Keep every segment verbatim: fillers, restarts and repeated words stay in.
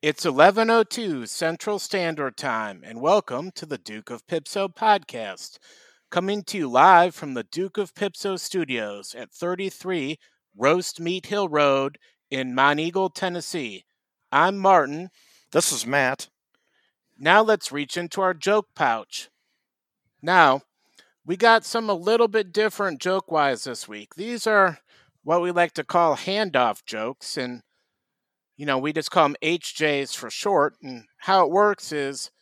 It's eleven oh two Central Standard Time, and welcome to the Duke of Pipso podcast, coming to you live from the Duke of Pipso studios at thirty-three Roast Meat Hill Road in Monteagle, Tennessee. I'm Martin. This is Matt. Now let's reach into our joke pouch. Now, we got some a little bit different joke-wise this week. These are what we like to call handoff jokes, and you know, we just call them H Js for short. And how it works is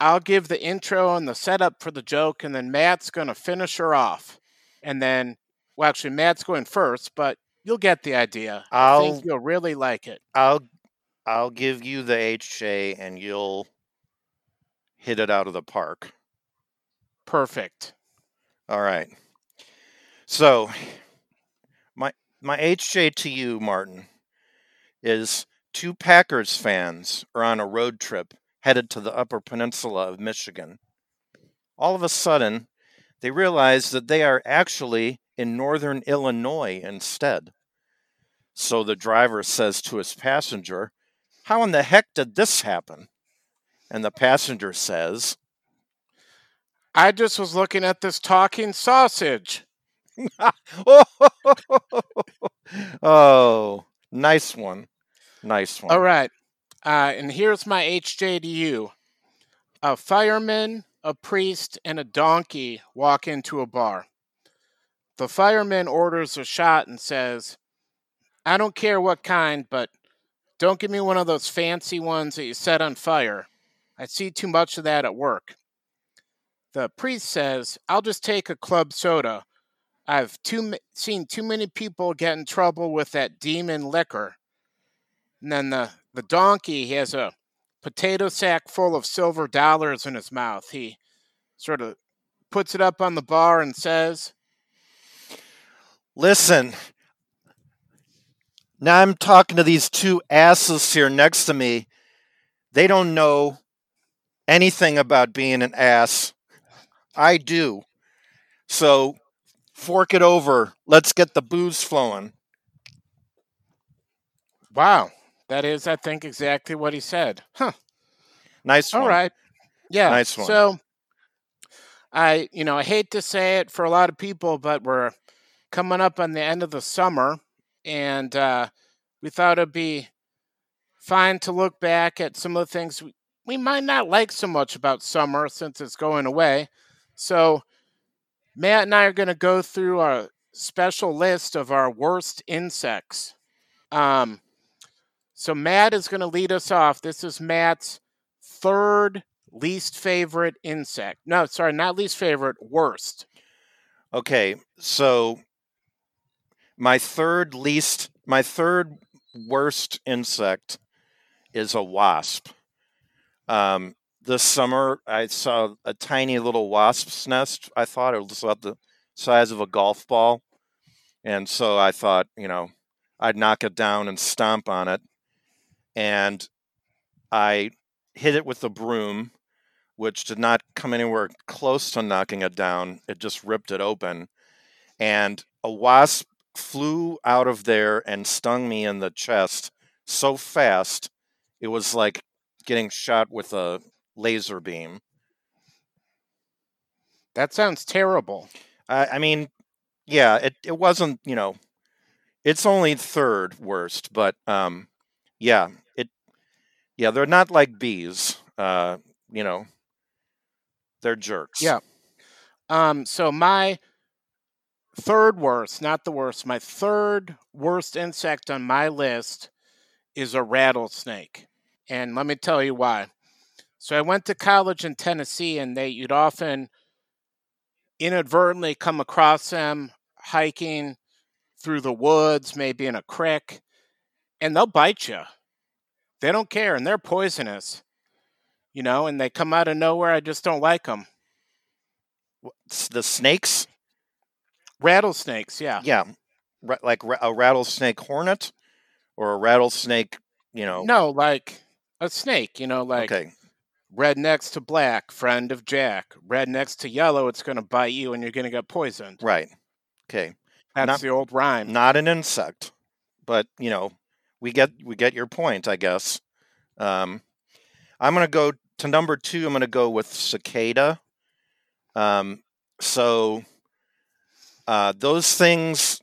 I'll give the intro and the setup for the joke, and then Matt's going to finish her off. And then, well, actually, Matt's going first, but you'll get the idea. I'll, I think you'll really like it. I'll I'll give you the H J, and you'll hit it out of the park. Perfect. All right. So, my my H J to you, Martin, is two Packers fans are on a road trip headed to the Upper Peninsula of Michigan. All of a sudden, they realize that they are actually in northern Illinois instead. So the driver says to his passenger, "How in the heck did this happen?" And the passenger says, "I just was looking at this talking sausage." Oh, nice one. Nice one. All right. Uh, and here's my H J to you. A fireman, a priest, and a donkey walk into a bar. The fireman orders a shot and says, "I don't care what kind, but don't give me one of those fancy ones that you set on fire. I see too much of that at work." The priest says, "I'll just take a club soda. I've too, seen too many people get in trouble with that demon liquor." And then the, the donkey, he has a potato sack full of silver dollars in his mouth. He sort of puts it up on the bar and says, "Listen, now I'm talking to these two asses here next to me. They don't know anything about being an ass. I do. So fork it over. Let's get the booze flowing." Wow. That is, I think, exactly what he said. Huh. Nice one. All right. Yeah. Nice one. So I, you know, I hate to say it for a lot of people, but we're coming up on the end of the summer, and uh, we thought it'd be fine to look back at some of the things we, we might not like so much about summer since it's going away. So Matt and I are going to go through a special list of our worst insects. Um, so Matt is going to lead us off. This is Matt's third least favorite insect. No, sorry, not least favorite, worst. Okay, so my third least, my third worst insect is a wasp. Um, this summer, I saw a tiny little wasp's nest. I thought it was about the size of a golf ball. And so I thought, you know, I'd knock it down and stomp on it. And I hit it with a broom, which did not come anywhere close to knocking it down. It just ripped it open. And a wasp flew out of there and stung me in the chest so fast, it was like getting shot with a laser beam. That sounds terrible. Uh, I mean, yeah, it, it wasn't, you know, it's only third worst, but um, yeah, it, yeah, they're not like bees, uh, you know, they're jerks. Yeah. Um, so my third worst, not the worst, my third worst insect on my list is a rattlesnake. And let me tell you why. So I went to college in Tennessee, and they you'd often inadvertently come across them hiking through the woods, maybe in a creek, and they'll bite you. They don't care, and they're poisonous, you know, and they come out of nowhere. I just don't like them. The snakes? Rattlesnakes, yeah. Yeah, R- like a rattlesnake hornet or a rattlesnake, you know. No, like a snake, you know, like... Okay. Red next to black, friend of Jack. Red next to yellow, it's going to bite you and you're going to get poisoned. Right. Okay. That's not, the old rhyme. Not an insect, but, you know, we get we get your point, I guess. Um, I'm going to go to number two. I'm going to go with cicada. Um, so uh, those things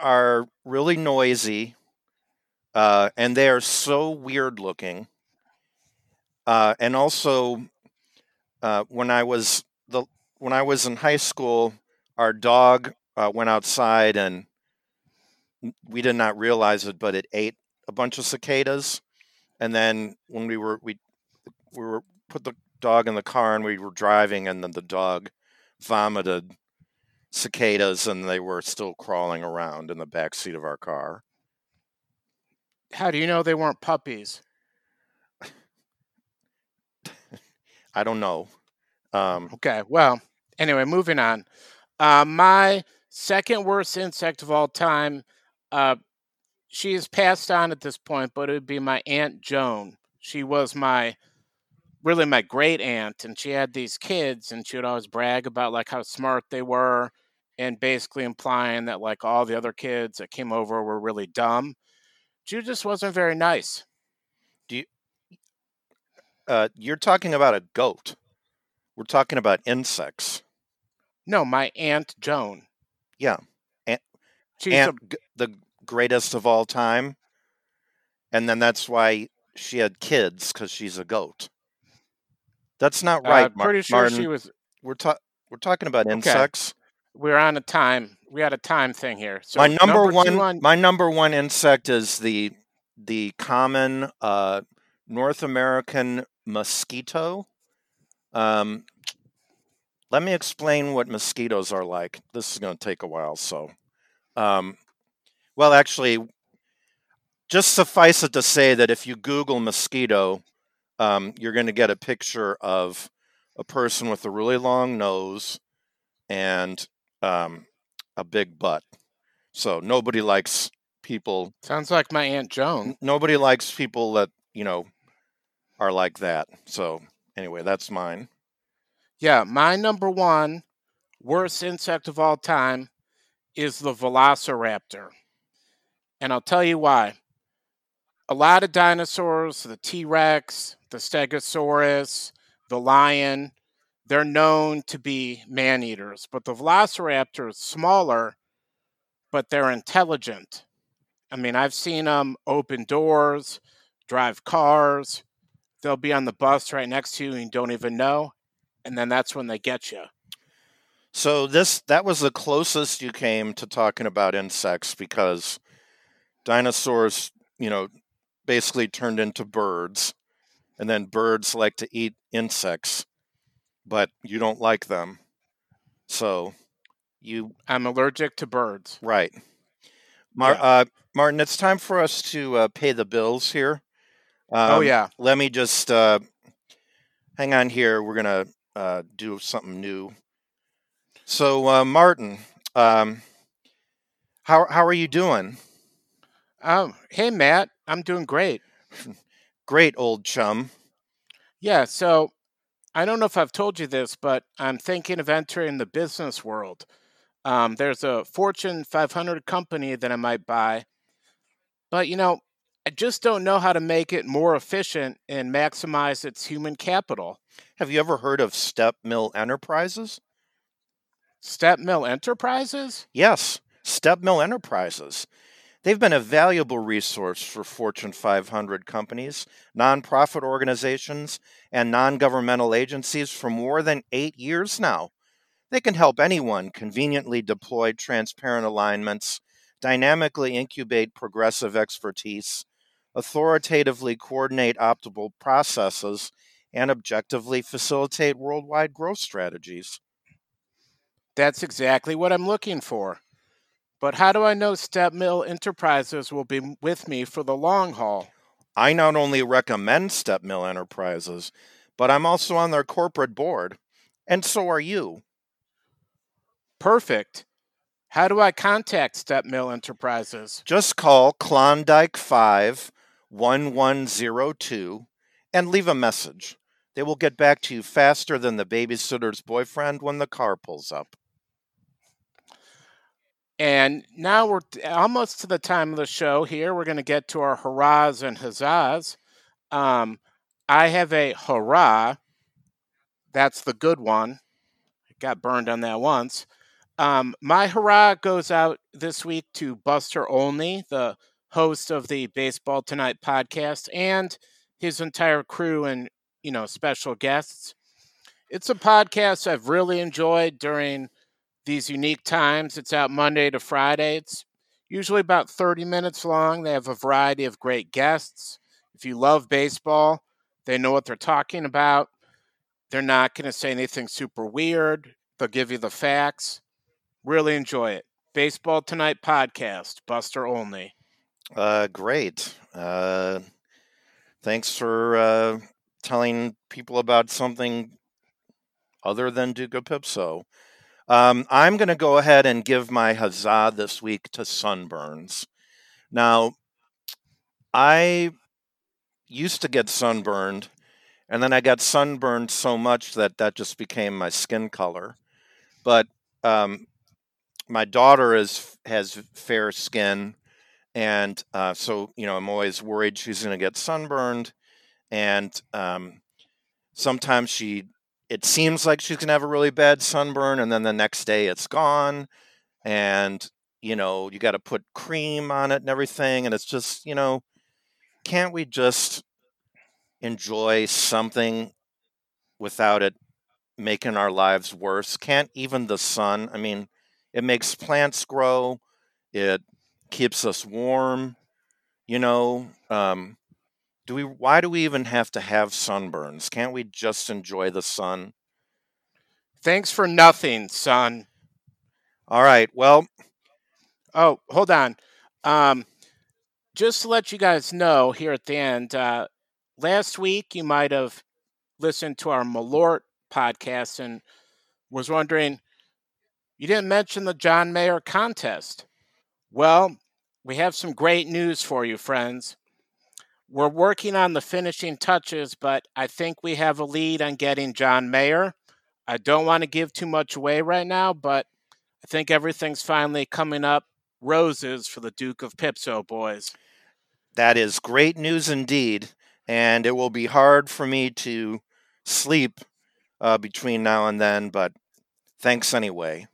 are really noisy, uh, and they are so weird looking. Uh, and also, uh, when I was the when I was in high school, our dog uh, went outside, and we did not realize it, but it ate a bunch of cicadas. And then when we were we we were put the dog in the car and we were driving, and then the dog vomited cicadas, and they were still crawling around in the back seat of our car. How do you know they weren't puppies? I don't know. Um, okay, well, anyway, moving on. Uh, my second worst insect of all time. Uh, she has passed on at this point, but it would be my Aunt Joan. She was my, really my great aunt, and she had these kids, and she would always brag about like how smart they were, and basically implying that like all the other kids that came over were really dumb. She just wasn't very nice. Do you? Uh, you're talking about a goat. We're talking about insects. No, my Aunt Joan. Yeah. Aunt, She's Aunt, a, the greatest of all time. And then that's why she had kids, because she's a goat. That's not right, uh, Mar- pretty sure Martin. She was... We're, ta- we're talking about okay. insects. We're on a time. We had a time thing here. So my number, number one on- my number one insect is the the common uh, North American mosquito. Um, let me explain what mosquitoes are like. This is going to take a while, so. Um, well, actually, just suffice it to say that if you Google mosquito, um, you're going to get a picture of a person with a really long nose and um, a big butt. So nobody likes people. Sounds like my Aunt Joan. Nobody likes people that, you know, are like that, so... Anyway, that's mine. Yeah, my number one worst insect of all time is the velociraptor. And I'll tell you why. A lot of dinosaurs, the T-Rex, the Stegosaurus, the lion, they're known to be man-eaters. But the velociraptor is smaller, but they're intelligent. I mean, I've seen them open doors, drive cars. They'll be on the bus right next to you and you don't even know. And then that's when they get you. So this that was the closest you came to talking about insects, because dinosaurs, you know, basically turned into birds. And then birds like to eat insects, but you don't like them. So you... I'm allergic to birds. Right. Mar- yeah. uh, Martin, it's time for us to uh, pay the bills here. Um, oh, yeah. Let me just uh, hang on here. We're going to uh, do something new. So, uh, Martin, um, how how are you doing? Um, hey, Matt. I'm doing great. Great, old chum. Yeah, so I don't know if I've told you this, but I'm thinking of entering the business world. Um, there's a Fortune five hundred company that I might buy. But, you know, I just don't know how to make it more efficient and maximize its human capital. Have you ever heard of Stepmill Enterprises? Stepmill Enterprises? Yes, Stepmill Enterprises. They've been a valuable resource for Fortune five hundred companies, nonprofit organizations, and non-governmental agencies for more than eight years now. They can help anyone conveniently deploy transparent alignments, dynamically incubate progressive expertise, authoritatively coordinate optimal processes, and objectively facilitate worldwide growth strategies. That's exactly what I'm looking for. But how do I know Stepmill Enterprises will be with me for the long haul? I not only recommend Stepmill Enterprises, but I'm also on their corporate board, and so are you. Perfect. How do I contact Stepmill Enterprises? Just call Klondike five one one zero two and leave a message. They will get back to you faster than the babysitter's boyfriend when the car pulls up. And now we're almost to the time of the show here. We're going to get to our hurrahs and huzzahs. Um, I have a hurrah. That's the good one. I got burned on that once. Um, my hurrah goes out this week to Buster Olney, the host of the Baseball Tonight podcast, and his entire crew and, you know, special guests. It's a podcast I've really enjoyed during these unique times. It's out Monday to Friday. It's usually about thirty minutes long. They have a variety of great guests. If you love baseball, they know what they're talking about. They're not going to say anything super weird. They'll give you the facts. Really enjoy it. Baseball Tonight podcast, Buster Olney. Uh, great. Uh, thanks for uh, telling people about something other than Duke of Pipso. Um, I'm going to go ahead and give my huzzah this week to sunburns. Now, I used to get sunburned, and then I got sunburned so much that that just became my skin color. But um, my daughter is has fair skin, and uh, so, you know, I'm always worried she's going to get sunburned. And um, sometimes she... it seems like she's going to have a really bad sunburn, and then the next day it's gone, and, you know, you got to put cream on it and everything, and it's just, you know, can't we just enjoy something without it making our lives worse? Can't even the sun? I mean, it makes plants grow. It keeps us warm, you know, um, Do we? Why do we even have to have sunburns? Can't we just enjoy the sun? Thanks for nothing, son. All right. Well, oh, hold on. Um, just to let you guys know here at the end, uh, last week you might have listened to our Malort podcast and was wondering, you didn't mention the John Mayer contest. Well, we have some great news for you, friends. We're working on the finishing touches, but I think we have a lead on getting John Mayer. I don't want to give too much away right now, but I think everything's finally coming up roses for the Duke of Pipso boys. That is great news indeed, and it will be hard for me to sleep uh, between now and then, but thanks anyway.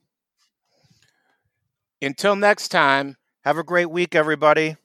Until next time. Have a great week, everybody.